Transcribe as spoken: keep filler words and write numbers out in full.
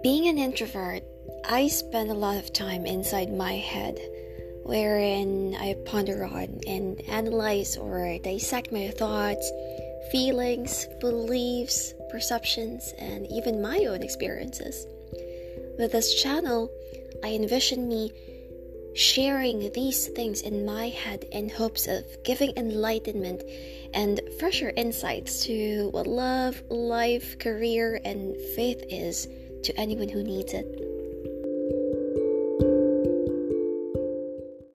Being an introvert, I spend a lot of time inside my head, wherein I ponder on and analyze or dissect my thoughts, feelings, beliefs, perceptions, and even my own experiences. With this channel, I envision me sharing these things in my head in hopes of giving enlightenment and fresher insights to what love, life, career, and faith is to anyone who needs it.